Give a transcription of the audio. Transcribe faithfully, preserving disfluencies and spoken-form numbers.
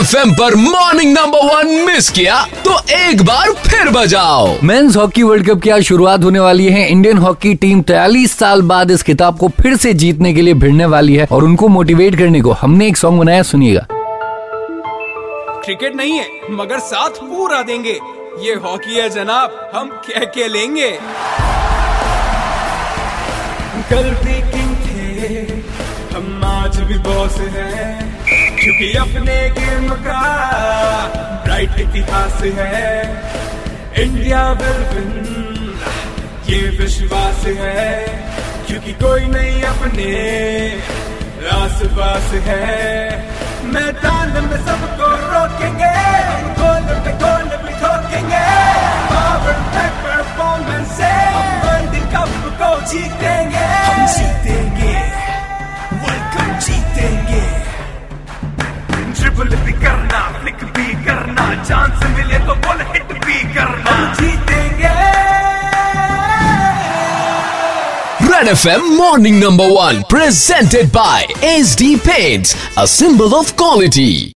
F M पर morning number one miss किया तो एक बार फिर बजाओ। मेंस हॉकी वर्ल्ड कप की आज शुरुआत होने वाली है। इंडियन हॉकी टीम तैंतालीस साल बाद इस खिताब को फिर से जीतने के लिए भिड़ने वाली है और उनको मोटिवेट करने को हमने एक सॉन्ग बनाया, सुनिएगा। क्रिकेट नहीं है मगर साथ पूरा देंगे, ये हॉकी है जनाब हम क्या क्या लेंगे। कल ब्रेकिंग थे हम आज भी बॉस हैं, क्योंकि अपने गेम का ब्राइट इतिहास है। इंडिया विल विन ये विश्वास है, क्योंकि कोई नहीं अपने आस पास है। मैदान में सबको रोकेंगे, गोल पे गोल भी ठोकेंगे, पावर पैक परफॉर्मेंस से वर्ल्ड कप को जीतेंगे। हम जीतेंगे वर्ल्ड कप जीतेंगे, ट्रिपल भी करना फ्लिक भी करना, चांस मिले तो बॉल हिट भी करना। हम जीतेंगे। Red F M Morning Number One presented by S D Paints, a symbol of quality.